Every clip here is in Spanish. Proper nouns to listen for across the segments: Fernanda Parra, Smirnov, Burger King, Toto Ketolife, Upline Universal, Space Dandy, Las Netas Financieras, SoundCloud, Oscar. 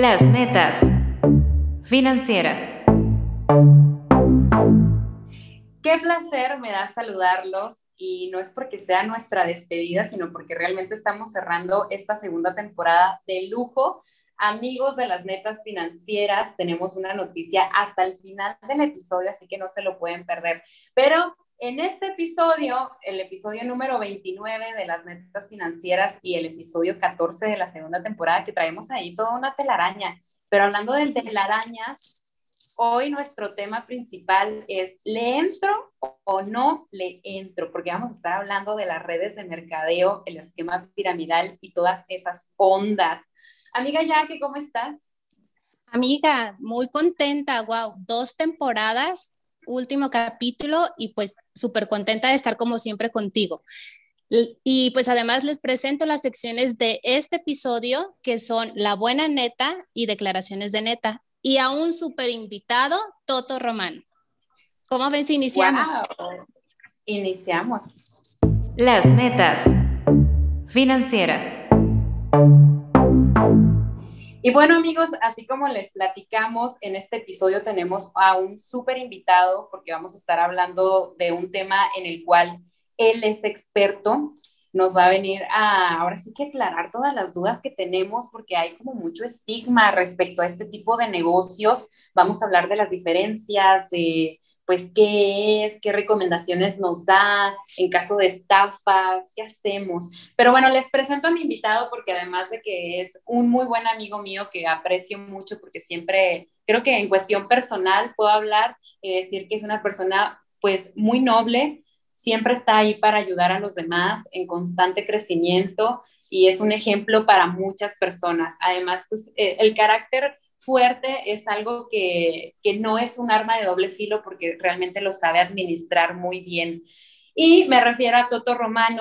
Las Netas Financieras. Qué placer me da saludarlos, y no es porque sea nuestra despedida, sino porque realmente estamos cerrando esta segunda temporada de lujo. Amigos de Las Netas Financieras, tenemos una noticia hasta el final del episodio, así que no se lo pueden perder. Pero en este episodio, el episodio número 29 de Las Netas Financieras y el episodio 14 de la segunda temporada, que traemos ahí toda una telaraña. Pero hablando de telarañas, hoy nuestro tema principal es ¿le entro o no le entro? Porque vamos a estar hablando de las redes de mercadeo, el esquema piramidal y todas esas ondas. Amiga Jackie, ¿cómo estás? Amiga, muy contenta, wow, 2 temporadas, último capítulo, y pues súper contenta de estar como siempre contigo. Y pues además les presento las secciones de este episodio, que son La Buena Neta y Declaraciones de Neta, y a un súper invitado, Toto Román. ¿Cómo ven si iniciamos? Wow. Iniciamos. Las Netas Financieras. Y bueno, amigos, así como les platicamos, en este episodio tenemos a un súper invitado, porque vamos a estar hablando de un tema en el cual él es experto. Nos va a venir a, ahora sí que, aclarar todas las dudas que tenemos, porque hay como mucho estigma respecto a este tipo de negocios. Vamos a hablar de las diferencias, de pues qué es, qué recomendaciones nos da en caso de estafas, qué hacemos. Pero bueno, les presento a mi invitado, porque además de que es un muy buen amigo mío que aprecio mucho, porque siempre creo que en cuestión personal puedo hablar y decir que es una persona pues muy noble, siempre está ahí para ayudar a los demás, en constante crecimiento, y es un ejemplo para muchas personas. Además, pues el carácter fuerte es algo que no es un arma de doble filo, porque realmente lo sabe administrar muy bien. Y me refiero a Toto Román.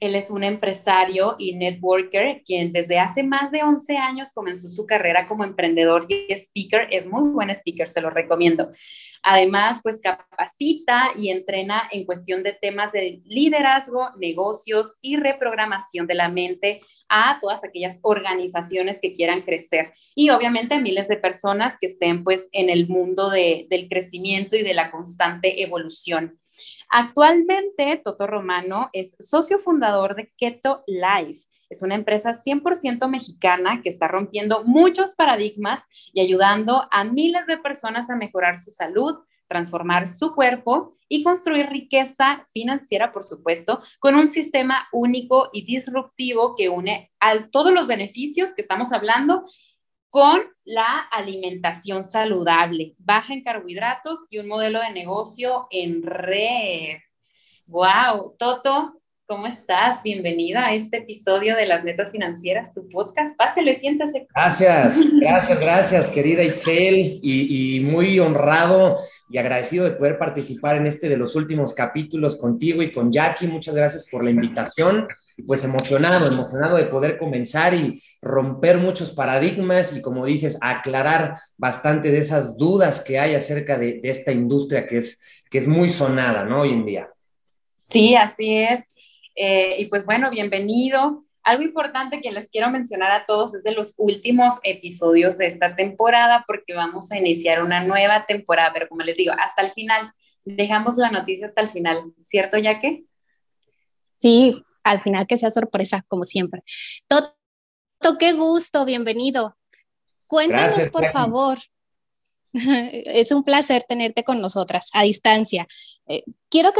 Él es un empresario y networker, quien desde hace más de 11 años comenzó su carrera como emprendedor y speaker. Es muy buen speaker, se lo recomiendo. Además, pues capacita y entrena en cuestión de temas de liderazgo, negocios y reprogramación de la mente a todas aquellas organizaciones que quieran crecer. Y obviamente a miles de personas que estén pues en el mundo del crecimiento y de la constante evolución. Actualmente, Toto Román es socio fundador de Ketolife. Es una empresa 100% mexicana que está rompiendo muchos paradigmas y ayudando a miles de personas a mejorar su salud, transformar su cuerpo y construir riqueza financiera, por supuesto, con un sistema único y disruptivo que une a todos los beneficios que estamos hablando con la alimentación saludable, baja en carbohidratos y un modelo de negocio en red. ¡Wow! Toto, ¿cómo estás? Bienvenida a este episodio de Las Netas Financieras, tu podcast. Pásale, siéntase. Gracias, querida Itzel, y muy honrado y agradecido de poder participar en este de los últimos capítulos contigo y con Jackie. Muchas gracias por la invitación, y pues emocionado de poder comenzar y romper muchos paradigmas y, como dices, aclarar bastante de esas dudas que hay acerca de esta industria que es muy sonada, ¿no?, hoy en día. Sí, así es. Y pues bueno, bienvenido. Algo importante que les quiero mencionar a todos es de los últimos episodios de esta temporada, porque vamos a iniciar una nueva temporada, pero como les digo, hasta el final. Dejamos la noticia hasta el final, ¿cierto, Yaque? Sí, al final que sea sorpresa, como siempre. Toto, qué gusto, bienvenido. Cuéntanos, gracias, por favor. Es un placer tenerte con nosotras a distancia. Quiero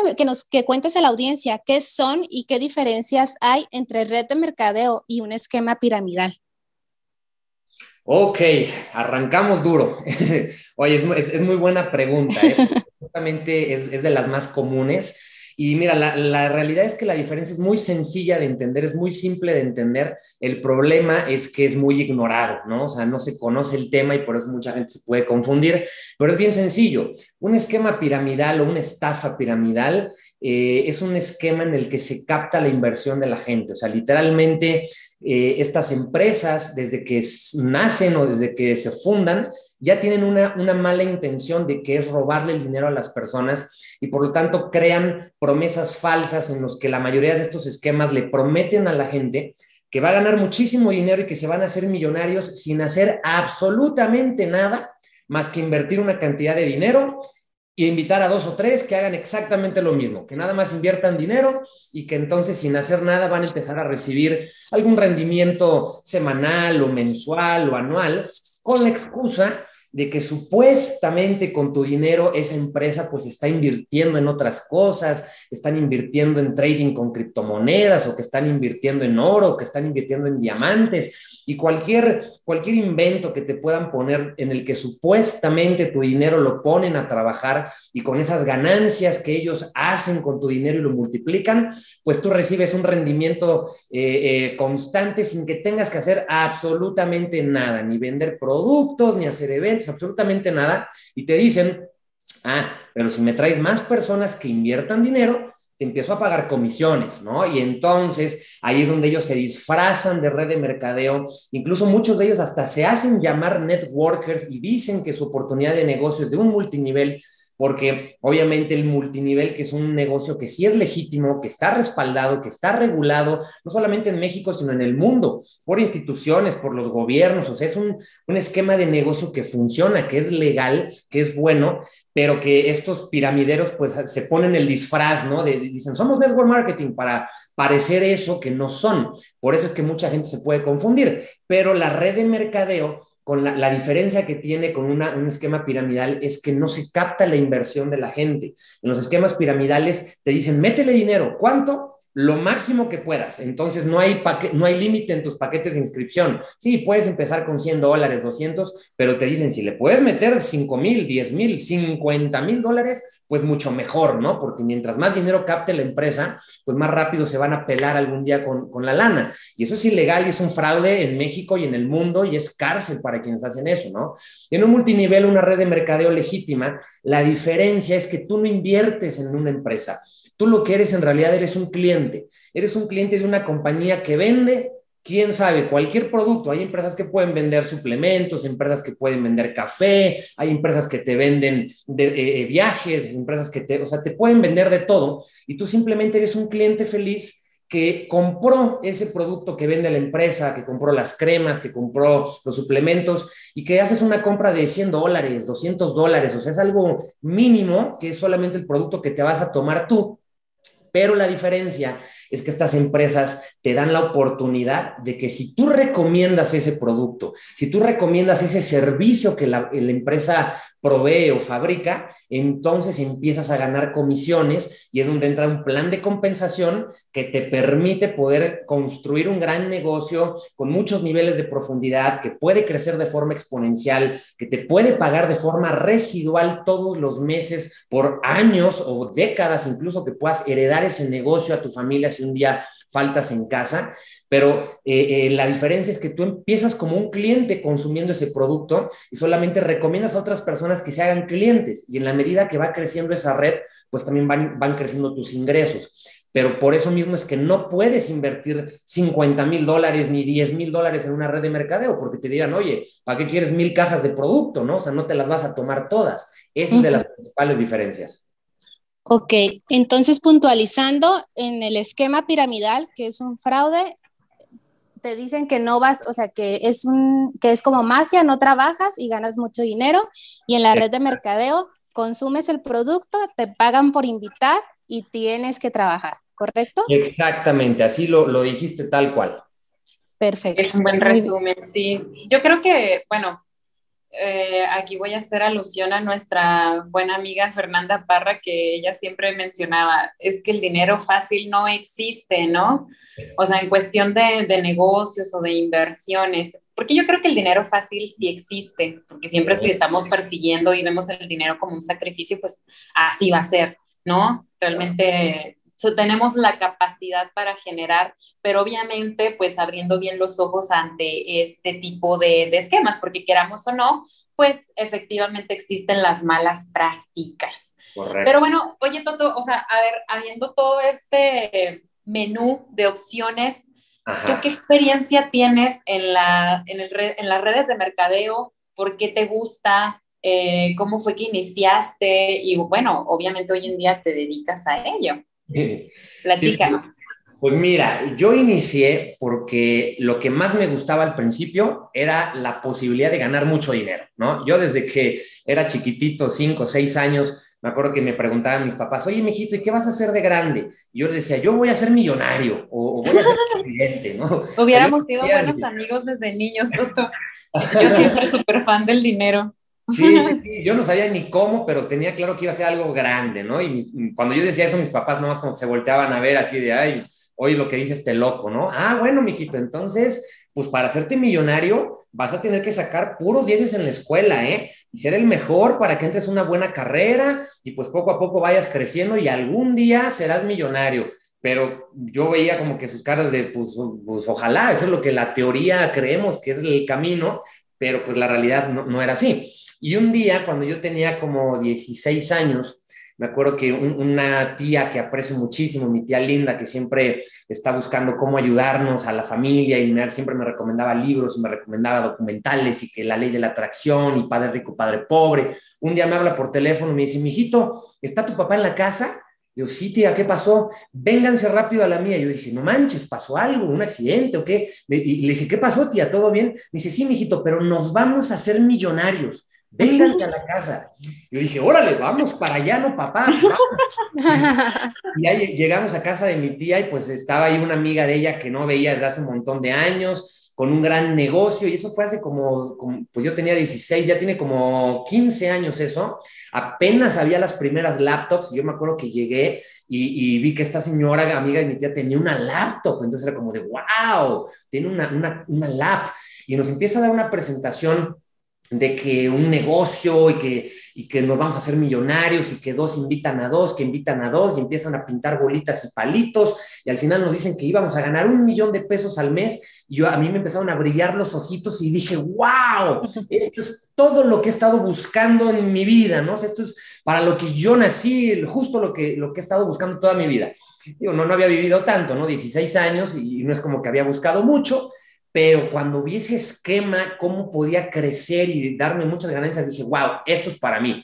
que cuentes a la audiencia qué son y qué diferencias hay entre red de mercadeo y un esquema piramidal. Ok, arrancamos duro. Oye, es muy buena pregunta. Justamente es de las más comunes. Y mira, la realidad es que la diferencia es muy sencilla de entender, es muy simple de entender. El problema es que es muy ignorado, ¿no? O sea, no se conoce el tema y por eso mucha gente se puede confundir, pero es bien sencillo. Un esquema piramidal o una estafa piramidal es un esquema en el que se capta la inversión de la gente. O sea, literalmente estas empresas, desde que nacen o desde que se fundan, ya tienen una mala intención de que es robarle el dinero a las personas, y por lo tanto crean promesas falsas en los que la mayoría de estos esquemas le prometen a la gente que va a ganar muchísimo dinero y que se van a hacer millonarios sin hacer absolutamente nada más que invertir una cantidad de dinero y invitar a 2 o 3 que hagan exactamente lo mismo, que nada más inviertan dinero y que entonces sin hacer nada van a empezar a recibir algún rendimiento semanal o mensual o anual con la excusa de que supuestamente con tu dinero esa empresa pues está invirtiendo en otras cosas, están invirtiendo en trading con criptomonedas o que están invirtiendo en oro, que están invirtiendo en diamantes y cualquier invento que te puedan poner en el que supuestamente tu dinero lo ponen a trabajar y con esas ganancias que ellos hacen con tu dinero y lo multiplican, pues tú recibes un rendimiento constante sin que tengas que hacer absolutamente nada, ni vender productos, ni hacer eventos, absolutamente nada, y te dicen, ah, pero si me traes más personas que inviertan dinero, te empiezo a pagar comisiones, ¿no? Y entonces ahí es donde ellos se disfrazan de red de mercadeo, incluso muchos de ellos hasta se hacen llamar networkers y dicen que su oportunidad de negocio es de un multinivel, porque obviamente el multinivel, que es un negocio que sí es legítimo, que está respaldado, que está regulado, no solamente en México, sino en el mundo, por instituciones, por los gobiernos, o sea, es un esquema de negocio que funciona, que es legal, que es bueno, pero que estos piramideros pues se ponen el disfraz, ¿no? Dicen, somos network marketing para parecer eso que no son. Por eso es que mucha gente se puede confundir, pero la red de mercadeo, con la diferencia que tiene con un esquema piramidal es que no se capta la inversión de la gente. En los esquemas piramidales te dicen, métele dinero, ¿cuánto? Lo máximo que puedas. Entonces no hay límite en tus paquetes de inscripción. Sí, puedes empezar con $100, 200, pero te dicen, si le puedes meter $5,000, $10,000, $50,000, pues mucho mejor, ¿no? Porque mientras más dinero capte la empresa, pues más rápido se van a pelar algún día con la lana. Y eso es ilegal y es un fraude en México y en el mundo y es cárcel para quienes hacen eso, ¿no? En un multinivel, una red de mercadeo legítima, la diferencia es que tú no inviertes en una empresa. Tú lo que eres en realidad eres un cliente de una compañía que vende, quién sabe, cualquier producto. Hay empresas que pueden vender suplementos, empresas que pueden vender café, hay empresas que te venden viajes, empresas que te pueden vender de todo y tú simplemente eres un cliente feliz que compró ese producto que vende la empresa, que compró las cremas, que compró los suplementos y que haces una compra de $100, $200, o sea, es algo mínimo que es solamente el producto que te vas a tomar tú. Pero la diferencia es que estas empresas te dan la oportunidad de que si tú recomiendas ese producto, si tú recomiendas ese servicio que la empresa provee o fabrica, entonces empiezas a ganar comisiones y es donde entra un plan de compensación que te permite poder construir un gran negocio con muchos niveles de profundidad, que puede crecer de forma exponencial, que te puede pagar de forma residual todos los meses por años o décadas, incluso que puedas heredar ese negocio a tu familia si un día faltas en casa. Pero la diferencia es que tú empiezas como un cliente consumiendo ese producto y solamente recomiendas a otras personas que se hagan clientes y en la medida que va creciendo esa red, pues también van creciendo tus ingresos. Pero por eso mismo es que no puedes invertir $50,000 ni $10,000 en una red de mercadeo, porque te dirán, oye, ¿para qué quieres 1000 cajas de producto? ¿No? O sea, no te las vas a tomar todas. Esa es de las principales diferencias. Ok, entonces puntualizando en el esquema piramidal, que es un fraude, te dicen que no vas, o sea, que es como magia, no trabajas y ganas mucho dinero. Y en la red de mercadeo consumes el producto, te pagan por invitar y tienes que trabajar, ¿correcto? Exactamente, así lo dijiste tal cual. Perfecto. Es un buen resumen, sí. Yo creo que, bueno, aquí voy a hacer alusión a nuestra buena amiga Fernanda Parra, que ella siempre mencionaba, es que el dinero fácil no existe, ¿no? O sea, en cuestión de negocios o de inversiones, porque yo creo que el dinero fácil sí existe, porque siempre es que estamos persiguiendo y vemos el dinero como un sacrificio, pues así va a ser, ¿no? Realmente tenemos la capacidad para generar, pero obviamente pues abriendo bien los ojos ante este tipo de esquemas, porque queramos o no, pues efectivamente existen las malas prácticas. Correcto. Pero bueno, oye Toto, o sea, a ver, habiendo todo este menú de opciones, ajá, ¿tú qué experiencia tienes en las redes de mercadeo? ¿Por qué te gusta? ¿Cómo fue que iniciaste? Y bueno, obviamente hoy en día te dedicas a ello. Sí, Pues mira, yo inicié porque lo que más me gustaba al principio era la posibilidad de ganar mucho dinero, ¿no? Yo desde que era chiquitito, 5 o 6 años, me acuerdo que me preguntaban mis papás, oye, mijito, ¿y qué vas a hacer de grande? Y yo les decía, yo voy a ser millonario o voy a ser presidente, ¿no? Hubiéramos sido buenos amigos desde niños, Toto. Yo siempre súper fan del dinero. Sí, yo no sabía ni cómo, pero tenía claro que iba a ser algo grande, ¿no? Y cuando yo decía eso, mis papás nomás como que se volteaban a ver así de, ay, oye, lo que dice este loco, ¿no? Ah, bueno, mijito, entonces, pues para hacerte millonario vas a tener que sacar puros 10 en la escuela, ¿eh? Y ser el mejor para que entres a una buena carrera y pues poco a poco vayas creciendo y algún día serás millonario. Pero yo veía como que sus caras de, pues ojalá, eso es lo que la teoría creemos que es el camino, pero pues la realidad no era así. Y un día, cuando yo tenía como 16 años, me acuerdo que una tía que aprecio muchísimo, mi tía Linda, que siempre está buscando cómo ayudarnos a la familia y siempre me recomendaba libros, me recomendaba documentales y que la ley de la atracción y padre rico, padre pobre. Un día me habla por teléfono y me dice, mijito, ¿está tu papá en la casa? Yo, sí, tía, ¿qué pasó? Vénganse rápido a la mía. Yo dije, no manches, ¿pasó algo? ¿Un accidente o qué? Y le dije, ¿qué pasó, tía? ¿Todo bien? Me dice, sí, mijito, pero nos vamos a hacer millonarios. Vénganse a la casa. Yo dije, órale, vamos para allá, ¿no, papá? Vamos. Y ahí llegamos a casa de mi tía y pues estaba ahí una amiga de ella que no veía desde hace un montón de años, con un gran negocio, y eso fue hace pues yo tenía 16, ya tiene como 15 años eso, apenas había las primeras laptops, y yo me acuerdo que llegué y vi que esta señora, amiga de mi tía, tenía una laptop, entonces era como de, wow, tiene una lap, y nos empieza a dar una presentación de que un negocio y que nos vamos a hacer millonarios y que dos invitan a dos, que invitan a dos y empiezan a pintar bolitas y palitos y al final nos dicen que íbamos a ganar 1 millón de pesos al mes y a mí me empezaron a brillar los ojitos y dije, wow, esto es todo lo que he estado buscando en mi vida, ¿no? O sea, esto es para lo que yo nací, justo lo que he estado buscando toda mi vida. Digo, no había vivido tanto, ¿no? 16 años y no es como que había buscado mucho, pero cuando vi ese esquema, cómo podía crecer y darme muchas ganancias, dije, wow, esto es para mí.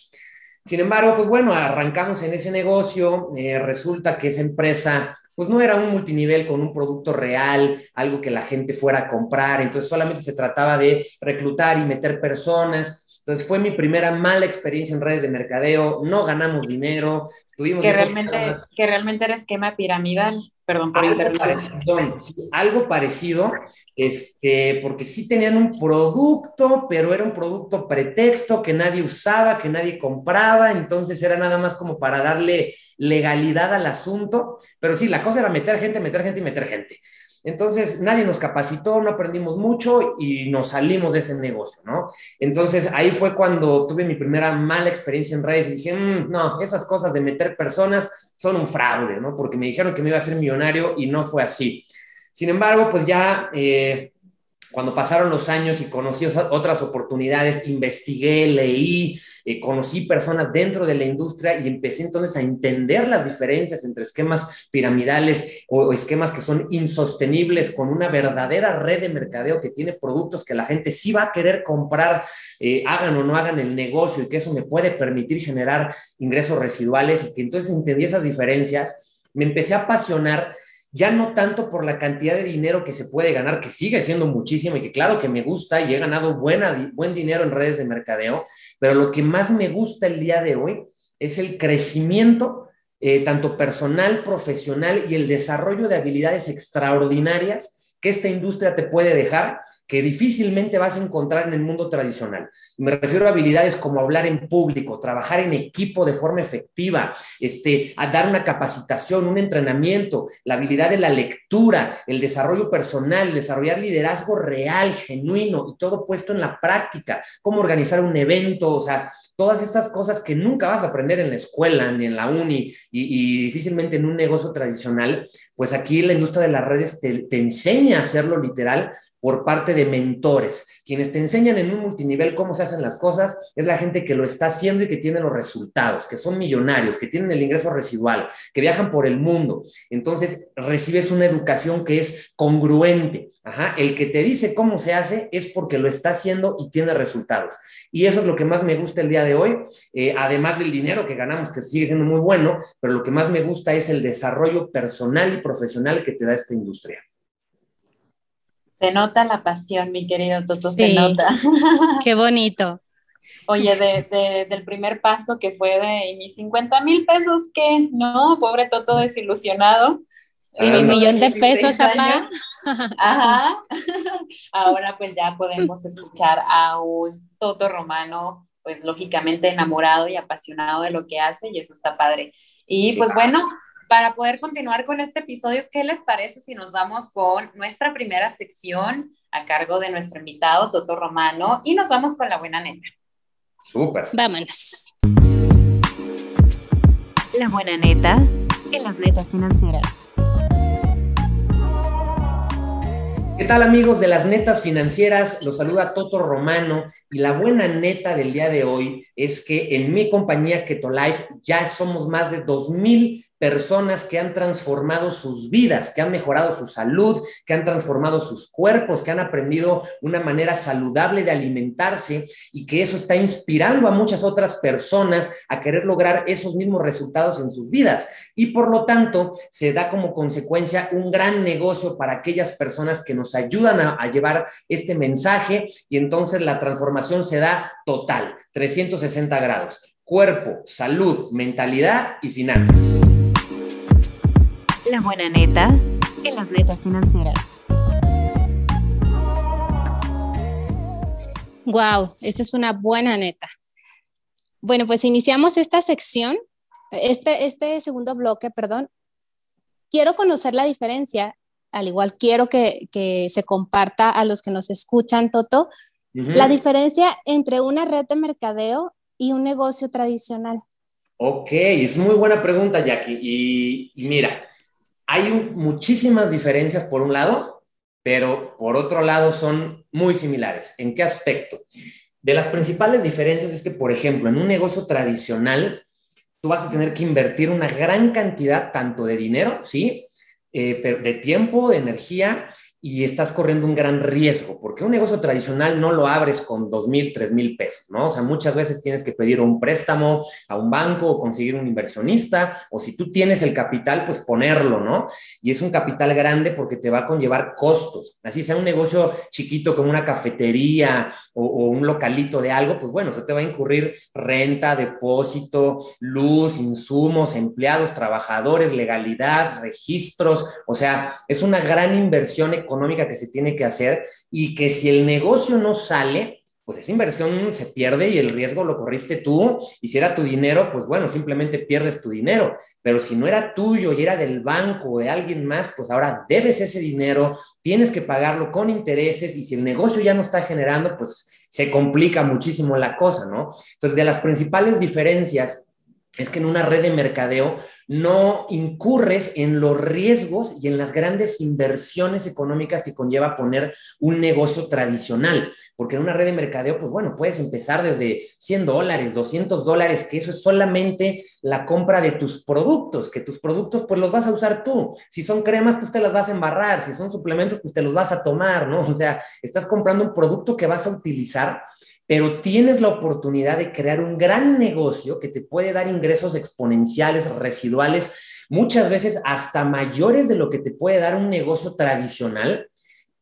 Sin embargo, pues bueno, arrancamos en ese negocio, resulta que esa empresa, pues no era un multinivel con un producto real, algo que la gente fuera a comprar, entonces solamente se trataba de reclutar y meter personas. Entonces fue mi primera mala experiencia en redes de mercadeo, no ganamos dinero, estuvimos... Que realmente era esquema piramidal, perdón por interrumpir. Algo parecido, porque sí tenían un producto, pero era un producto pretexto que nadie usaba, que nadie compraba, entonces era nada más como para darle legalidad al asunto, pero sí, la cosa era meter gente. Entonces, nadie nos capacitó, no aprendimos mucho y nos salimos de ese negocio, ¿no? Entonces, ahí fue cuando tuve mi primera mala experiencia en redes y dije, no, esas cosas de meter personas son un fraude, ¿no? Porque me dijeron que me iba a hacer millonario y no fue así. Sin embargo, pues ya cuando pasaron los años y conocí otras oportunidades, investigué, leí, conocí personas dentro de la industria y empecé entonces a entender las diferencias entre esquemas piramidales o esquemas que son insostenibles con una verdadera red de mercadeo que tiene productos que la gente sí va a querer comprar, hagan o no hagan el negocio y que eso me puede permitir generar ingresos residuales y que entonces entendí esas diferencias, me empecé a apasionar ya no tanto por la cantidad de dinero que se puede ganar, que sigue siendo muchísimo y que claro que me gusta y he ganado buen dinero en redes de mercadeo, pero lo que más me gusta el día de hoy es el crecimiento, tanto personal, profesional y el desarrollo de habilidades extraordinarias que esta industria te puede dejar, que difícilmente vas a encontrar en el mundo tradicional. Me refiero a habilidades como hablar en público, trabajar en equipo de forma efectiva, a dar una capacitación, un entrenamiento, la habilidad de la lectura, el desarrollo personal, desarrollar liderazgo real, genuino, y todo puesto en la práctica, cómo organizar un evento, o sea, todas estas cosas que nunca vas a aprender en la escuela, ni en la uni, y difícilmente en un negocio tradicional, pues aquí la industria de las redes te enseña hacerlo literal por parte de mentores. Quienes te enseñan en un multinivel cómo se hacen las cosas es la gente que lo está haciendo y que tiene los resultados, que son millonarios, que tienen el ingreso residual, que viajan por el mundo. Entonces, recibes una educación que es congruente. Ajá. El que te dice cómo se hace es porque lo está haciendo y tiene resultados. Y eso es lo que más me gusta el día de hoy, además del dinero que ganamos, que sigue siendo muy bueno, pero lo que más me gusta es el desarrollo personal y profesional que te da esta industria. Se nota la pasión, mi querido Toto, sí, se nota. Qué bonito. Oye, del primer paso que fue de mis 50,000 pesos, ¿qué? No, pobre Toto delusionado. Y mi millón de pesos, papá. Ajá. Ahora pues ya podemos escuchar a un Toto Romano, pues lógicamente enamorado y apasionado de lo que hace, y eso está padre. Y pues bueno, para poder continuar con este episodio, ¿qué les parece si nos vamos con nuestra primera sección a cargo de nuestro invitado, Toto Romano, y nos vamos con la buena neta? Súper. Vámonos. La buena neta en Las Netas Financieras. ¿Qué tal, amigos de Las Netas Financieras? Los saluda Toto Romano y la buena neta del día de hoy es que en mi compañía Ketolife ya somos más de 2,000 personas que han transformado sus vidas, que han mejorado su salud, que han transformado sus cuerpos, que han aprendido una manera saludable de alimentarse y que eso está inspirando a muchas otras personas a querer lograr esos mismos resultados en sus vidas. Y por lo tanto, se da como consecuencia un gran negocio para aquellas personas que nos ayudan a llevar este mensaje, y entonces la transformación se da total, 360 grados, cuerpo, salud, mentalidad y finanzas. La buena neta en Las Netas Financieras. Wow, eso es una buena neta. Bueno, pues iniciamos esta sección, este segundo bloque, perdón. Quiero conocer la diferencia, al igual quiero que se comparta a los que nos escuchan, Toto, la diferencia entre una red de mercadeo y un negocio tradicional. Ok, es muy buena pregunta, Jackie. Y mira, hay muchísimas diferencias por un lado, pero por otro lado son muy similares. ¿En qué aspecto? De las principales diferencias es que, por ejemplo, en un negocio tradicional, tú vas a tener que invertir una gran cantidad tanto de dinero, ¿sí? Pero de tiempo, de energía, y estás corriendo un gran riesgo, porque un negocio tradicional no lo abres con 2,000, 3,000 pesos, ¿no? O sea, muchas veces tienes que pedir un préstamo a un banco o conseguir un inversionista, o si tú tienes el capital, pues ponerlo, ¿no? Y es un capital grande porque te va a conllevar costos. Así sea un negocio chiquito como una cafetería o un localito de algo, pues bueno, eso te va a incurrir renta, depósito, luz, insumos, empleados, trabajadores, legalidad, registros. O sea, es una gran inversión económica que se tiene que hacer, y que si el negocio no sale, pues esa inversión se pierde y el riesgo lo corriste tú, y si era tu dinero, pues bueno, simplemente pierdes tu dinero, pero si no era tuyo y era del banco o de alguien más, pues ahora debes ese dinero, tienes que pagarlo con intereses, y si el negocio ya no está generando, pues se complica muchísimo la cosa, ¿no? Entonces, de las principales diferencias es que en una red de mercadeo no incurres en los riesgos y en las grandes inversiones económicas que conlleva poner un negocio tradicional, porque en una red de mercadeo, pues bueno, puedes empezar desde $100, $200, que eso es solamente la compra de tus productos, que tus productos pues los vas a usar tú. Si son cremas, pues te las vas a embarrar, si son suplementos, pues te los vas a tomar, ¿no? O sea, estás comprando un producto que vas a utilizar, pero tienes la oportunidad de crear un gran negocio que te puede dar ingresos exponenciales, residuales, muchas veces hasta mayores de lo que te puede dar un negocio tradicional,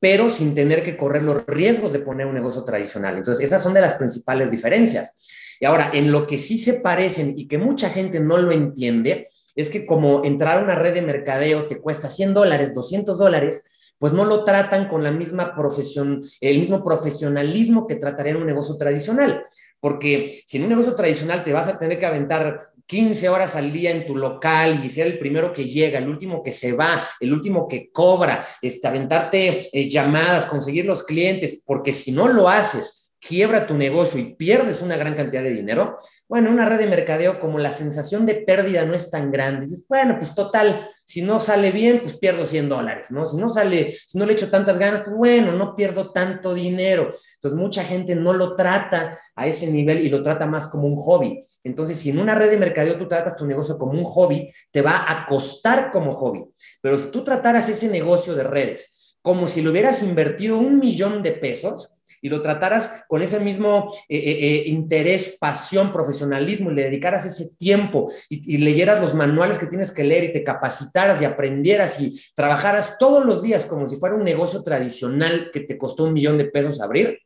pero sin tener que correr los riesgos de poner un negocio tradicional. Entonces, esas son de las principales diferencias. Y ahora, en lo que sí se parecen y que mucha gente no lo entiende, es que como entrar a una red de mercadeo te cuesta $100, $200, pues no lo tratan con la misma profesión, el mismo profesionalismo que tratarían un negocio tradicional. Porque si en un negocio tradicional te vas a tener que aventar 15 horas al día en tu local y ser el primero que llega, el último que se va, el último que cobra, aventarte llamadas, conseguir los clientes, porque si no lo haces quiebra tu negocio y pierdes una gran cantidad de dinero, bueno, una red de mercadeo, como la sensación de pérdida no es tan grande, dices, bueno, pues total, si no sale bien, pues pierdo $100, ¿no? Si no sale, si no le echo tantas ganas, pues bueno, no pierdo tanto dinero. Entonces, mucha gente no lo trata a ese nivel y lo trata más como un hobby. Entonces, si en una red de mercadeo tú tratas tu negocio como un hobby, te va a costar como hobby. Pero si tú trataras ese negocio de redes como si le hubieras invertido $1,000,000 y lo trataras con ese mismo interés, pasión, profesionalismo, y le dedicaras ese tiempo y leyeras los manuales que tienes que leer y te capacitaras y aprendieras y trabajaras todos los días como si fuera un negocio tradicional que te costó $1,000,000 abrir,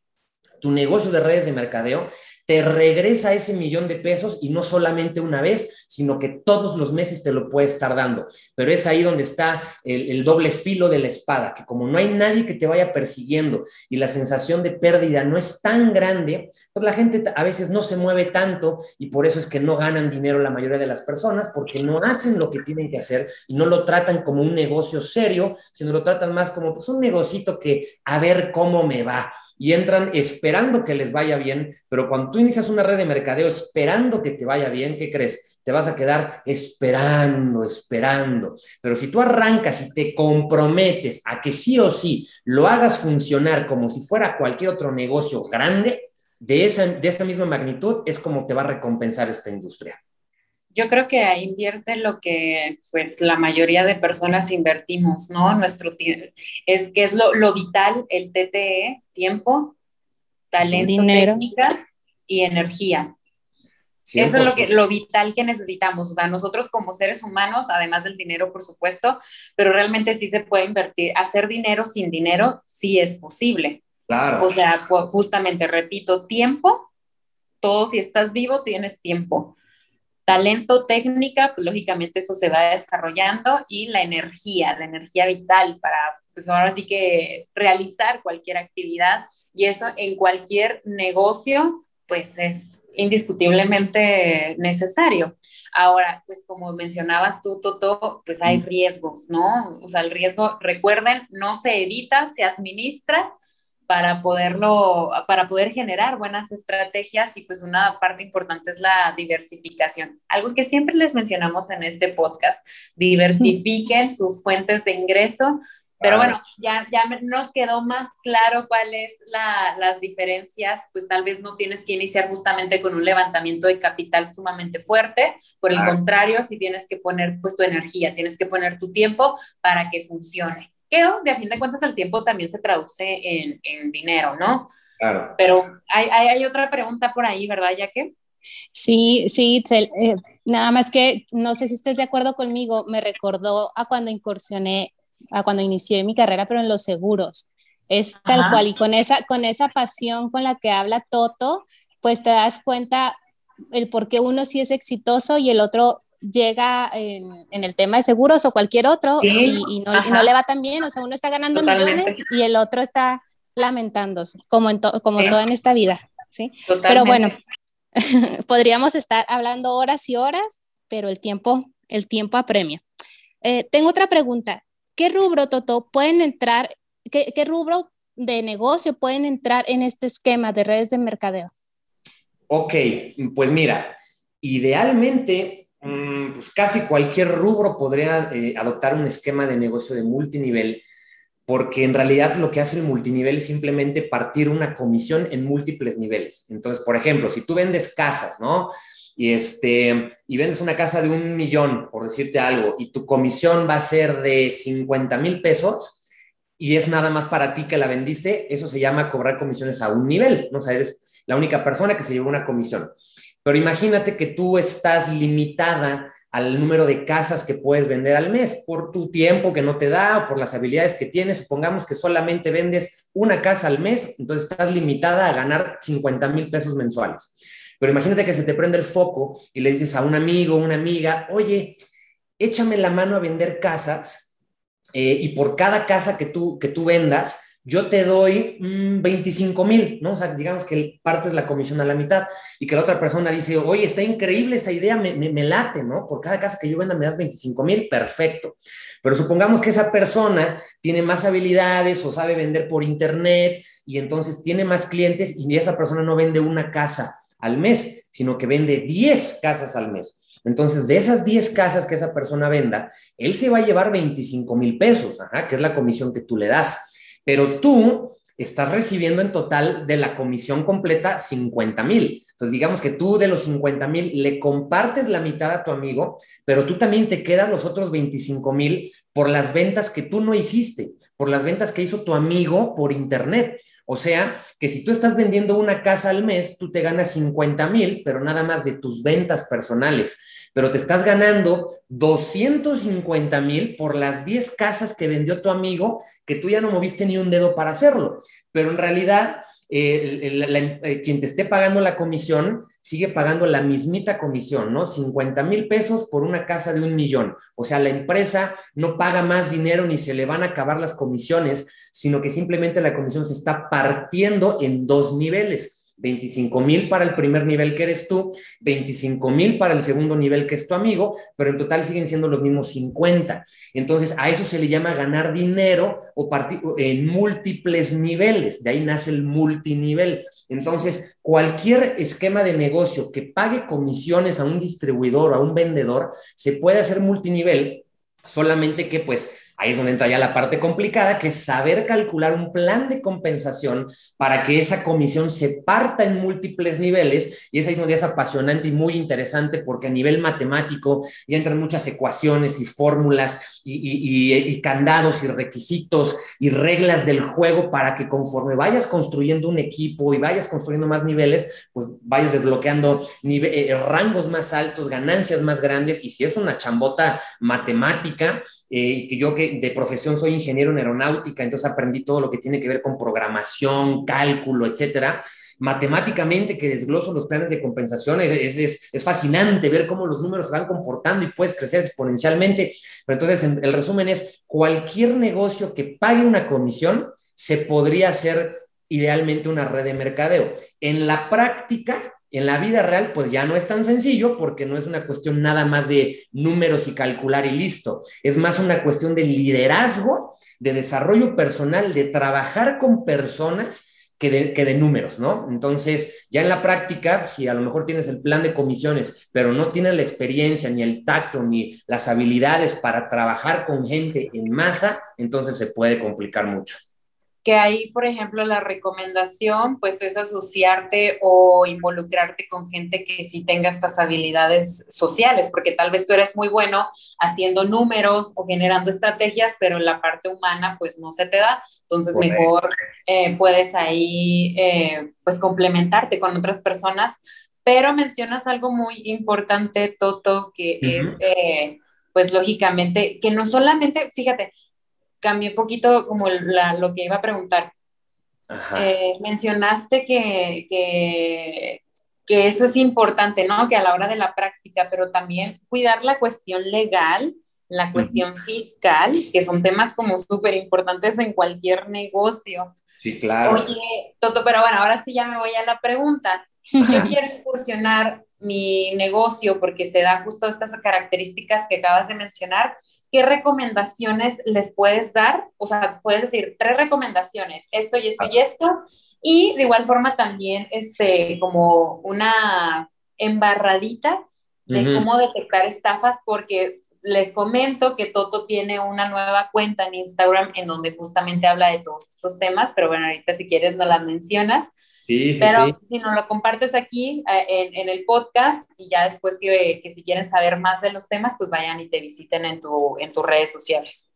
tu negocio de redes de mercadeo te regresa ese $1,000,000 y no solamente una vez, sino que todos los meses te lo puede estar dando. Pero es ahí donde está el doble filo de la espada, que como no hay nadie que te vaya persiguiendo y la sensación de pérdida no es tan grande, pues la gente a veces no se mueve tanto y por eso es que no ganan dinero la mayoría de las personas, porque no hacen lo que tienen que hacer y no lo tratan como un negocio serio, sino lo tratan más como pues un negocito que a ver cómo me va. Y entran esperando que les vaya bien, pero cuando tú inicias una red de mercadeo esperando que te vaya bien, ¿qué crees? Te vas a quedar esperando. Pero si tú arrancas y te comprometes a que sí o sí lo hagas funcionar como si fuera cualquier otro negocio grande, de esa misma magnitud, es como te va a recompensar esta industria. Yo creo que ahí invierte lo que pues la mayoría de personas invertimos, ¿no? Nuestro tiempo, es que es lo vital, el TTE, tiempo, talento, dinero, técnica y energía. 100%. Eso es lo vital que necesitamos, o sea, nosotros como seres humanos, además del dinero, por supuesto, pero realmente sí se puede invertir, hacer dinero sin dinero sí es posible. Claro. O sea, justamente, repito, tiempo, todo, si estás vivo tienes tiempo. Talento, técnica, pues lógicamente eso se va desarrollando, y la energía vital para, pues ahora sí que realizar cualquier actividad, y eso en cualquier negocio, pues es indiscutiblemente necesario. Ahora, pues como mencionabas tú, Toto, pues hay riesgos, ¿no? O sea, el riesgo, recuerden, no se evita, se administra, para poder generar buenas estrategias, y pues una parte importante es la diversificación. Algo que siempre les mencionamos en este podcast, diversifiquen sus fuentes de ingreso, pero bueno, ya nos quedó más claro cuál es las diferencias. Pues tal vez no tienes que iniciar justamente con un levantamiento de capital sumamente fuerte, por el contrario, si tienes que poner pues tu energía, tienes que poner tu tiempo para que funcione. Que de a fin de cuentas el tiempo también se traduce en dinero, ¿no? Claro. Pero hay otra pregunta por ahí, ¿verdad, Jaque? Sí, Itzel, nada más que no sé si estés de acuerdo conmigo, me recordó a cuando inicié mi carrera, pero en los seguros. Es tal cual, y con esa pasión con la que habla Toto, pues te das cuenta el por qué uno sí es exitoso y el otro llega en el tema de seguros o cualquier otro, sí, y no le va tan bien. O sea, uno está ganando millones y el otro está lamentándose, como toda en esta vida, ¿sí? Totalmente. Pero bueno, podríamos estar hablando horas y horas, pero el tiempo apremia. Tengo otra pregunta. ¿Qué rubro, Toto, pueden entrar, qué rubro de negocio pueden entrar en este esquema de redes de mercadeo? Ok, pues mira, idealmente pues casi cualquier rubro podría adoptar un esquema de negocio de multinivel, porque en realidad lo que hace el multinivel es simplemente partir una comisión en múltiples niveles. Entonces, por ejemplo, si tú vendes casas, ¿no? Y vendes una casa de $1,000,000, por decirte algo, y tu comisión va a ser de $50,000 y es nada más para ti que la vendiste, eso se llama cobrar comisiones a un nivel, ¿no? O sea, eres la única persona que se llevó una comisión. Pero imagínate que tú estás limitada al número de casas que puedes vender al mes por tu tiempo que no te da o por las habilidades que tienes. Supongamos que solamente vendes una casa al mes, entonces estás limitada a ganar $50,000 mensuales. Pero imagínate que se te prende el foco y le dices a un amigo o una amiga, oye, échame la mano a vender casas, y por cada casa que tú vendas, yo te doy 25,000, ¿no? O sea, digamos que partes la comisión a la mitad y que la otra persona dice, oye, está increíble esa idea, me late, ¿no? Por cada casa que yo venda me das 25,000, perfecto. Pero supongamos que esa persona tiene más habilidades o sabe vender por internet y entonces tiene más clientes y esa persona no vende una casa al mes, sino que vende 10 casas al mes. Entonces, de esas 10 casas que esa persona venda, él se va a llevar 25,000 pesos, ajá, que es la comisión que tú le das. Pero tú estás recibiendo en total de la comisión completa 50,000. Entonces, digamos que tú de los 50,000 le compartes la mitad a tu amigo, pero tú también te quedas los otros 25,000 por las ventas que tú no hiciste, por las ventas que hizo tu amigo por internet. O sea, que si tú estás vendiendo una casa al mes, tú te ganas 50,000, pero nada más de tus ventas personales. Pero te estás ganando 250,000 por las 10 casas que vendió tu amigo, que tú ya no moviste ni un dedo para hacerlo. Pero en realidad, quien te esté pagando la comisión sigue pagando la mismita comisión, ¿no? 50,000 pesos por una casa de 1,000,000. O sea, la empresa no paga más dinero ni se le van a acabar las comisiones, sino que simplemente la comisión se está partiendo en 2 niveles. 25,000 para el primer nivel que eres tú, 25,000 para el segundo nivel que es tu amigo, pero en total siguen siendo los mismos 50. Entonces, a eso se le llama ganar dinero o en múltiples niveles. De ahí nace el multinivel. Entonces, cualquier esquema de negocio que pague comisiones a un distribuidor o a un vendedor, se puede hacer multinivel, solamente que pues ahí es donde entra ya la parte complicada, que es saber calcular un plan de compensación para que esa comisión se parta en múltiples niveles, y es ahí donde es apasionante y muy interesante, porque a nivel matemático ya entran muchas ecuaciones y fórmulas y candados y requisitos y reglas del juego para que conforme vayas construyendo un equipo y vayas construyendo más niveles, pues vayas desbloqueando rangos más altos, ganancias más grandes, y si es una chambota matemática, que yo que de profesión soy ingeniero en aeronáutica, entonces aprendí todo lo que tiene que ver con programación, cálculo, etcétera. Matemáticamente, que desgloso los planes de compensación, es fascinante ver cómo los números se van comportando y puedes crecer exponencialmente. Pero entonces, el resumen es, cualquier negocio que pague una comisión se podría hacer idealmente una red de mercadeo. En la práctica, en la vida real, pues ya no es tan sencillo, porque no es una cuestión nada más de números y calcular y listo. Es más una cuestión de liderazgo, de desarrollo personal, de trabajar con personas que de números, ¿no? Entonces, ya en la práctica, si a lo mejor tienes el plan de comisiones, pero no tienes la experiencia, ni el tacto, ni las habilidades para trabajar con gente en masa, entonces se puede complicar mucho. Que ahí, por ejemplo, la recomendación pues es asociarte o involucrarte con gente que sí tenga estas habilidades sociales, porque tal vez tú eres muy bueno haciendo números o generando estrategias, pero la parte humana pues no se te da. Entonces, correcto, mejor puedes ahí pues complementarte con otras personas. Pero mencionas algo muy importante, Toto, que es pues lógicamente que no solamente, fíjate, cambié un poquito como lo que iba a preguntar. Mencionaste que eso es importante, ¿no? Que a la hora de la práctica, pero también cuidar la cuestión legal, la cuestión fiscal, que son temas como súper importantes en cualquier negocio. Sí, claro. Oye, Toto, pero bueno, ahora sí ya me voy a la pregunta. Yo quiero incursionar mi negocio porque se da justo estas características que acabas de mencionar. ¿Qué recomendaciones les puedes dar? O sea, puedes decir 3 recomendaciones, esto y esto y esto, y de igual forma también como una embarradita de cómo detectar estafas, porque les comento que Toto tiene una nueva cuenta en Instagram en donde justamente habla de todos estos temas, pero bueno, ahorita si quieres no las mencionas. Sí, pero si nos lo compartes aquí en el podcast, y ya después que si quieren saber más de los temas, pues vayan y te visiten en tus redes sociales.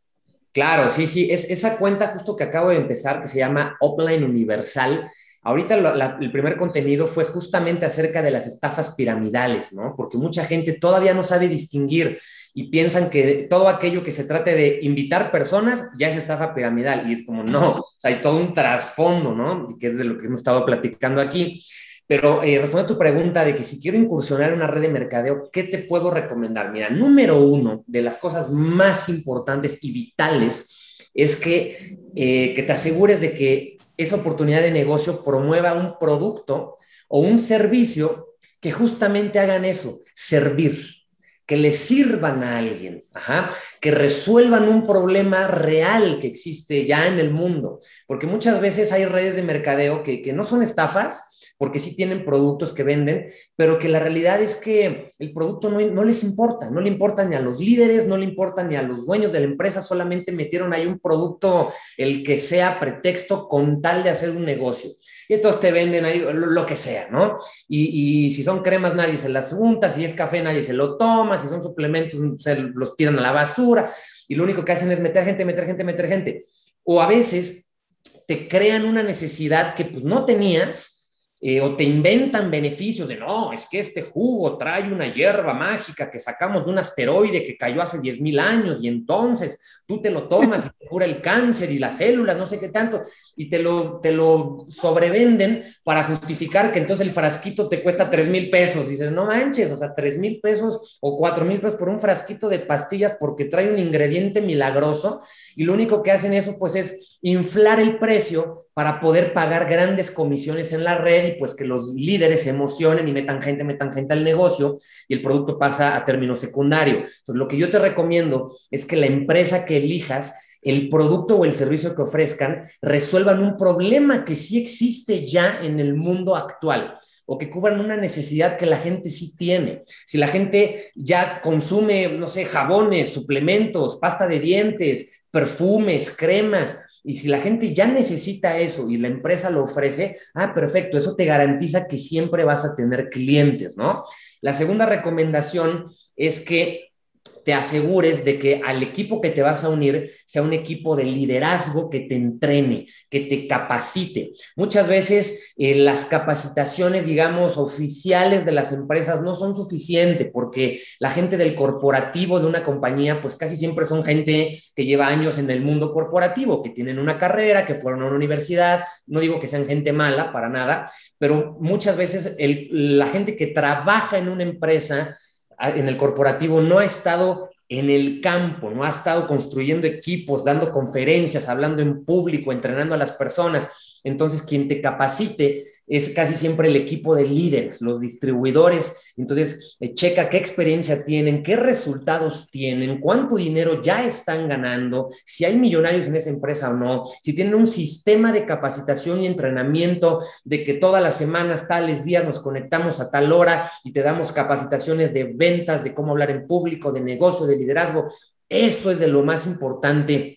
Claro, sí, es esa cuenta justo que acabo de empezar, que se llama Upline Universal. Ahorita el primer contenido fue justamente acerca de las estafas piramidales, ¿no? Porque mucha gente todavía no sabe distinguir y piensan que todo aquello que se trate de invitar personas ya es estafa piramidal, y es como no, o sea, hay todo un trasfondo, ¿no? Que es de lo que hemos estado platicando aquí. Pero respondiendo a tu pregunta de que si quiero incursionar en una red de mercadeo, ¿qué te puedo recomendar? Mira, número 1 de las cosas más importantes y vitales es que te asegures de que esa oportunidad de negocio promueva un producto o un servicio que justamente hagan eso, servir, que le sirvan a alguien, que resuelvan un problema real que existe ya en el mundo, porque muchas veces hay redes de mercadeo que no son estafas, porque sí tienen productos que venden, pero que la realidad es que el producto no les importa, no le importa ni a los líderes, no le importa ni a los dueños de la empresa, solamente metieron ahí un producto, el que sea, pretexto con tal de hacer un negocio. Y entonces te venden ahí lo que sea, ¿no? Y si son cremas, nadie se las junta, si es café, nadie se lo toma, si son suplementos, se los tiran a la basura, y lo único que hacen es meter gente. O a veces te crean una necesidad que pues no tenías, o te inventan beneficios de no, es que este jugo trae una hierba mágica que sacamos de un asteroide que cayó hace 10,000 años y entonces tú te lo tomas y te cura el cáncer y las células, no sé qué tanto, y te lo sobrevenden para justificar que entonces el frasquito te cuesta $3,000. Y dices, no manches, o sea, $3,000 o $4,000 por un frasquito de pastillas porque trae un ingrediente milagroso y lo único que hacen eso pues es inflar el precio para poder pagar grandes comisiones en la red y pues que los líderes se emocionen y metan gente al negocio y el producto pasa a término secundario. Entonces, lo que yo te recomiendo es que la empresa que elijas, el producto o el servicio que ofrezcan, resuelvan un problema que sí existe ya en el mundo actual o que cubran una necesidad que la gente sí tiene. Si la gente ya consume, no sé, jabones, suplementos, pasta de dientes, perfumes, cremas, y si la gente ya necesita eso y la empresa lo ofrece, perfecto, eso te garantiza que siempre vas a tener clientes, ¿no? La segunda recomendación es que te asegures de que al equipo que te vas a unir sea un equipo de liderazgo que te entrene, que te capacite. Muchas veces las capacitaciones, digamos, oficiales de las empresas no son suficientes porque la gente del corporativo de una compañía, pues casi siempre son gente que lleva años en el mundo corporativo, que tienen una carrera, que fueron a una universidad. No digo que sean gente mala, para nada, pero muchas veces la gente que trabaja en una empresa en el corporativo no ha estado en el campo, no ha estado construyendo equipos, dando conferencias, hablando en público, entrenando a las personas. Entonces, quien te capacite es casi siempre el equipo de líderes, los distribuidores. Entonces, checa qué experiencia tienen, qué resultados tienen, cuánto dinero ya están ganando, si hay millonarios en esa empresa o no, si tienen un sistema de capacitación y entrenamiento de que todas las semanas, tales días, nos conectamos a tal hora y te damos capacitaciones de ventas, de cómo hablar en público, de negocio, de liderazgo. Eso es de lo más importante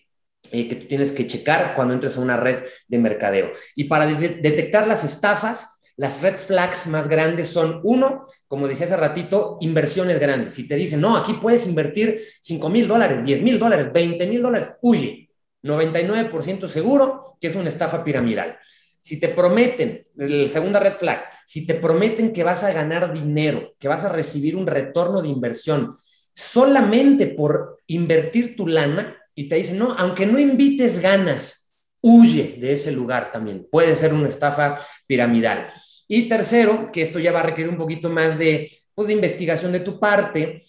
que tú tienes que checar cuando entres a una red de mercadeo. Y para detectar las estafas, las red flags más grandes son, uno, como decía hace ratito, inversiones grandes. Si te dicen, no, aquí puedes invertir $5,000, $10,000, $20,000, huye. 99% seguro que es una estafa piramidal. Si te prometen, la segunda red flag, si te prometen que vas a ganar dinero, que vas a recibir un retorno de inversión solamente por invertir tu lana, y te dicen, no, aunque no invites ganas, huye de ese lugar también. Puede ser una estafa piramidal. Y tercero, que esto ya va a requerir un poquito más de investigación de tu parte,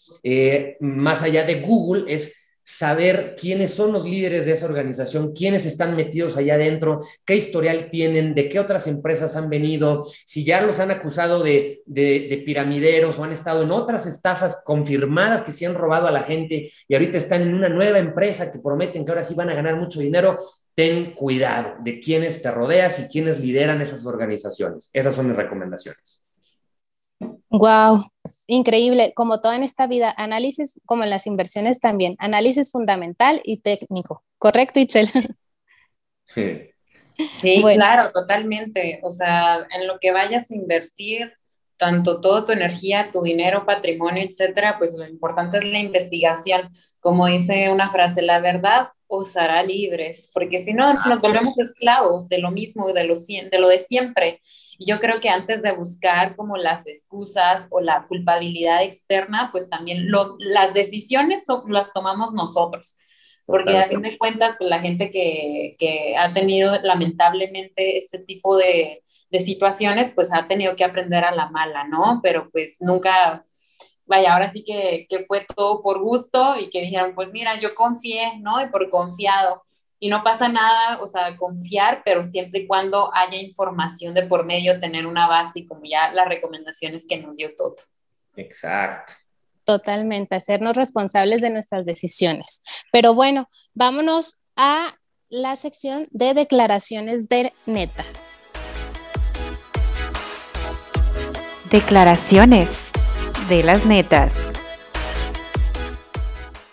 más allá de Google, es saber quiénes son los líderes de esa organización, quiénes están metidos allá adentro, qué historial tienen, de qué otras empresas han venido, si ya los han acusado de piramideros o han estado en otras estafas confirmadas que sí han robado a la gente y ahorita están en una nueva empresa que prometen que ahora sí van a ganar mucho dinero. Ten cuidado de quiénes te rodeas y quiénes lideran esas organizaciones. Esas son mis recomendaciones. Wow, increíble. Como todo en esta vida, análisis, como en las inversiones también, análisis fundamental y técnico. ¿Correcto, Itzel? Sí, sí, bueno. Claro, totalmente. O sea, en lo que vayas a invertir, tanto toda tu energía, tu dinero, patrimonio, etcétera, pues lo importante es la investigación. Como dice una frase, la verdad os hará libres, porque si no nos volvemos esclavos de lo mismo, de lo de siempre. Yo creo que antes de buscar como las excusas o la culpabilidad externa, pues también las decisiones las tomamos nosotros, porque claro, a fin de cuentas, pues la gente que ha tenido lamentablemente este tipo de situaciones, pues ha tenido que aprender a la mala, ¿no? Pero pues nunca, vaya, ahora sí que fue todo por gusto y que dijeron, pues mira, yo confié, ¿no? Y por confiado. Y no pasa nada, o sea, confiar, pero siempre y cuando haya información de por medio, tener una base y como ya las recomendaciones que nos dio Toto. Exacto. Totalmente, hacernos responsables de nuestras decisiones. Pero bueno, vámonos a la sección de declaraciones de Neta. Declaraciones de las Netas.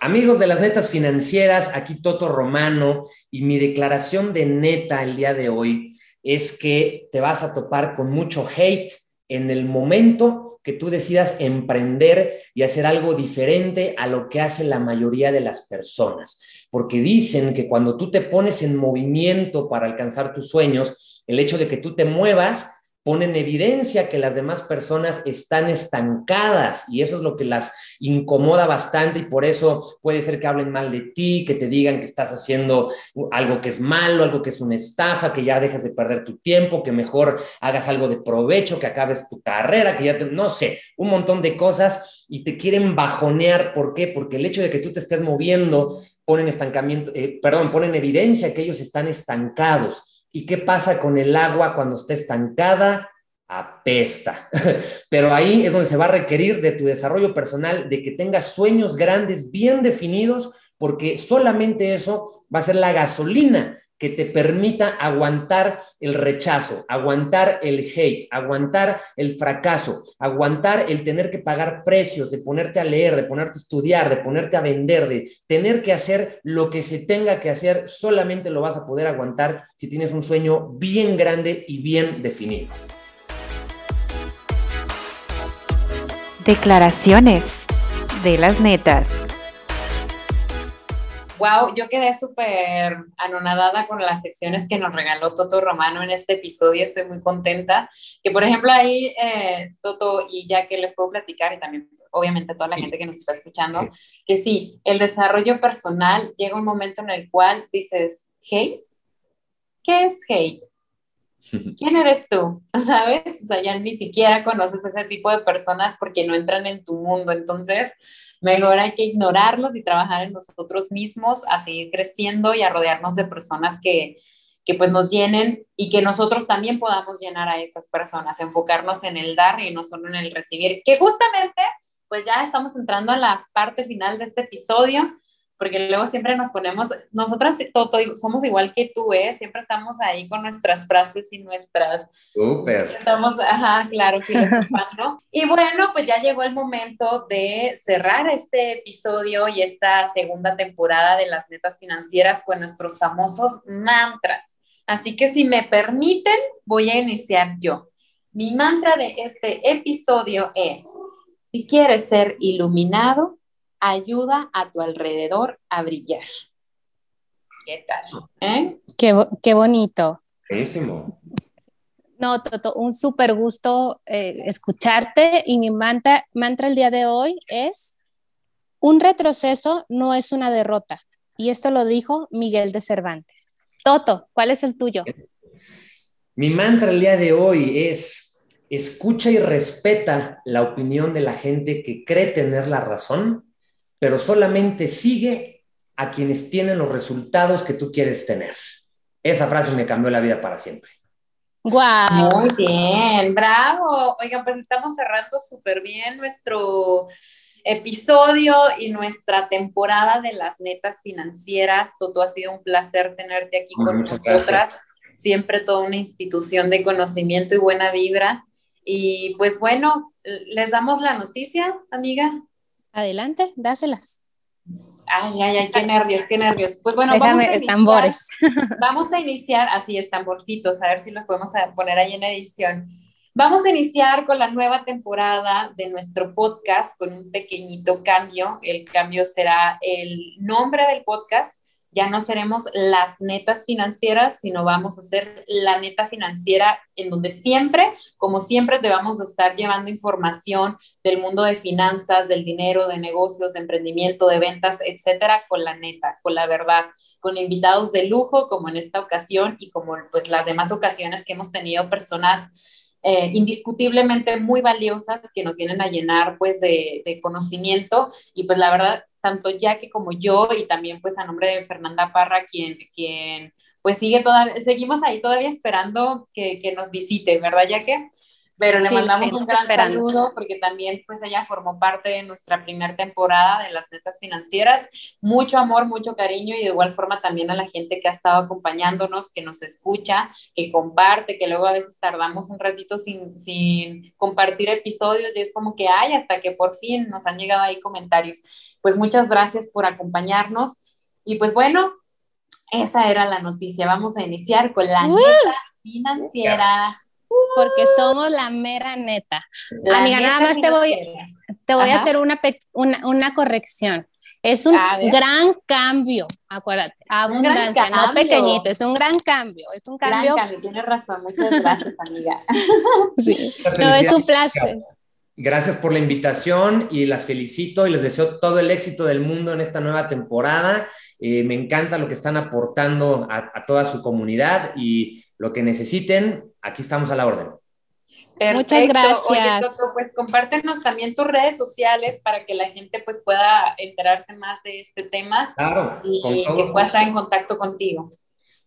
Amigos de las Netas Financieras, aquí Toto Romano, y mi declaración de neta el día de hoy es que te vas a topar con mucho hate en el momento que tú decidas emprender y hacer algo diferente a lo que hace la mayoría de las personas, porque dicen que cuando tú te pones en movimiento para alcanzar tus sueños, el hecho de que tú te muevas pone en evidencia que las demás personas están estancadas, y eso es lo que las incomoda bastante, y por eso puede ser que hablen mal de ti, que te digan que estás haciendo algo que es malo, algo que es una estafa, que ya dejes de perder tu tiempo, que mejor hagas algo de provecho, que acabes tu carrera, que ya te... no sé, un montón de cosas, y te quieren bajonear. ¿Por qué? Porque el hecho de que tú te estés moviendo pone en evidencia que ellos están estancados. ¿Y qué pasa con el agua cuando está estancada? Apesta. Pero ahí es donde se va a requerir de tu desarrollo personal, de que tengas sueños grandes, bien definidos, porque solamente eso va a ser la gasolina que te permita aguantar el rechazo, aguantar el hate, aguantar el fracaso, aguantar el tener que pagar precios, de ponerte a leer, de ponerte a estudiar, de ponerte a vender, de tener que hacer lo que se tenga que hacer. Solamente lo vas a poder aguantar si tienes un sueño bien grande y bien definido. Declaraciones de las Netas. Wow, yo quedé súper anonadada con las secciones que nos regaló Toto Romano en este episodio. Estoy muy contenta. Que, por ejemplo, ahí Toto, y ya que les puedo platicar, y también obviamente a toda la gente que nos está escuchando, que sí, el desarrollo personal llega un momento en el cual dices, ¿hate? ¿Qué es hate? ¿Quién eres tú? ¿Sabes? O sea, ya ni siquiera conoces a ese tipo de personas porque no entran en tu mundo. Entonces, mejor hay que ignorarlos y trabajar en nosotros mismos, a seguir creciendo y a rodearnos de personas que pues nos llenen y que nosotros también podamos llenar a esas personas, enfocarnos en el dar y no solo en el recibir. Que justamente, pues ya estamos entrando a la parte final de este episodio, porque luego siempre nos ponemos, nosotras, Toto, somos igual que tú, siempre estamos ahí con nuestras frases y nuestras... Súper. Estamos, filosofando. Y bueno, pues ya llegó el momento de cerrar este episodio y esta segunda temporada de Las Netas Financieras con nuestros famosos mantras. Así que si me permiten, voy a iniciar yo. Mi mantra de este episodio es, si quieres ser iluminado, ayuda a tu alrededor a brillar. ¿Qué tal? Qué bonito. Buenísimo. No, Toto, un súper gusto escucharte, y mi mantra el día de hoy es, un retroceso no es una derrota. Y esto lo dijo Miguel de Cervantes. Toto, ¿cuál es el tuyo? Mi mantra el día de hoy es, escucha y respeta la opinión de la gente que cree tener la razón, pero solamente sigue a quienes tienen los resultados que tú quieres tener. Esa frase me cambió la vida para siempre. ¡Guau! Wow. Muy bien, bravo. Oigan, pues estamos cerrando súper bien nuestro episodio y nuestra temporada de Las Netas Financieras. Toto, ha sido un placer tenerte aquí con nosotras. Gracias. Siempre toda una institución de conocimiento y buena vibra. Y pues bueno, les damos la noticia, amiga. Adelante, dáselas. Ay, qué nervios. Pues bueno, tambores. Vamos a iniciar, así es, tamborcitos, a ver si los podemos poner ahí en edición. Vamos a iniciar con la nueva temporada de nuestro podcast con un pequeñito cambio. El cambio será el nombre del podcast. Ya no seremos Las Netas Financieras, sino vamos a ser La Neta Financiera, en donde siempre, como siempre, te vamos a estar llevando información del mundo de finanzas, del dinero, de negocios, de emprendimiento, de ventas, etcétera, con la neta, con la verdad, con invitados de lujo, como en esta ocasión y como pues las demás ocasiones que hemos tenido personas indiscutiblemente muy valiosas que nos vienen a llenar pues de conocimiento, y pues la verdad tanto Jackie como yo, y también pues a nombre de Fernanda Parra, quien pues seguimos ahí todavía esperando que nos visite, ¿verdad, Jackie? Pero le mandamos un gran saludo, porque también pues ella formó parte de nuestra primera temporada de Las Netas Financieras. Mucho amor, mucho cariño, y de igual forma también a la gente que ha estado acompañándonos, que nos escucha, que comparte, que luego a veces tardamos un ratito sin compartir episodios, y es como que ay, hasta que por fin nos han llegado ahí comentarios. Pues muchas gracias por acompañarnos, y pues bueno, esa era la noticia. Vamos a iniciar con la neta financiera. Porque somos la mera neta. La Amiga, neta, nada más te voy a hacer una corrección. Es un gran cambio, acuérdate. Abundancia, no pequeñito, es un gran cambio. Es un cambio. Gran cambio, tienes razón. Muchas gracias, amiga. Sí. No, es un placer. Gracias por la invitación y las felicito y les deseo todo el éxito del mundo en esta nueva temporada. Me encanta lo que están aportando a toda su comunidad y lo que necesiten. Aquí estamos a la orden. Perfecto. Muchas gracias. Oye, Toto, pues compártenos también tus redes sociales para que la gente pues pueda enterarse más de este tema. Claro. Y que pueda estar en contacto contigo.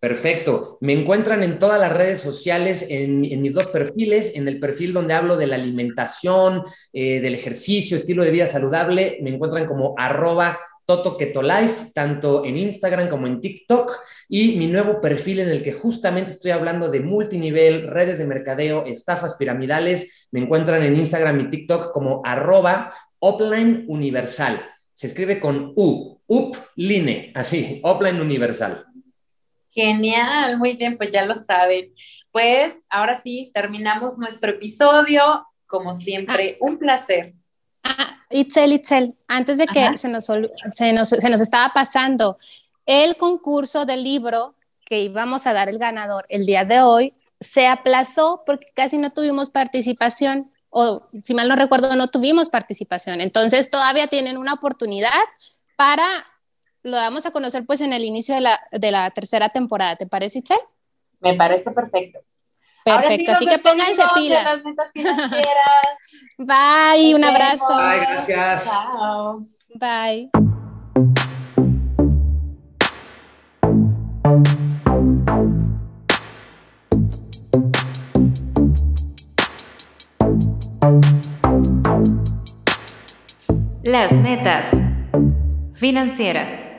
Perfecto. Me encuentran en todas las redes sociales, en mis dos perfiles, en el perfil donde hablo de la alimentación, del ejercicio, estilo de vida saludable. Me encuentran como @ Toto Ketolife, tanto en Instagram como en TikTok, y mi nuevo perfil en el que justamente estoy hablando de multinivel, redes de mercadeo, estafas piramidales. Me encuentran en Instagram y TikTok como @ Upline Universal. Se escribe con U, Upline, así, Upline Universal. Genial, muy bien, pues ya lo saben. Pues ahora sí, terminamos nuestro episodio. Como siempre, un placer. Itzel, antes de que se nos estaba pasando, el concurso del libro que íbamos a dar el ganador el día de hoy se aplazó porque casi no tuvimos participación, o si mal no recuerdo, no tuvimos participación. Entonces todavía tienen una oportunidad para, lo damos a conocer pues en el inicio de la tercera temporada. ¿Te parece, Itzel? Me parece perfecto. Perfecto, sí, así que pónganse pilas. Bye, un abrazo. Bye, gracias. Chao. Bye. Las Netas Financieras.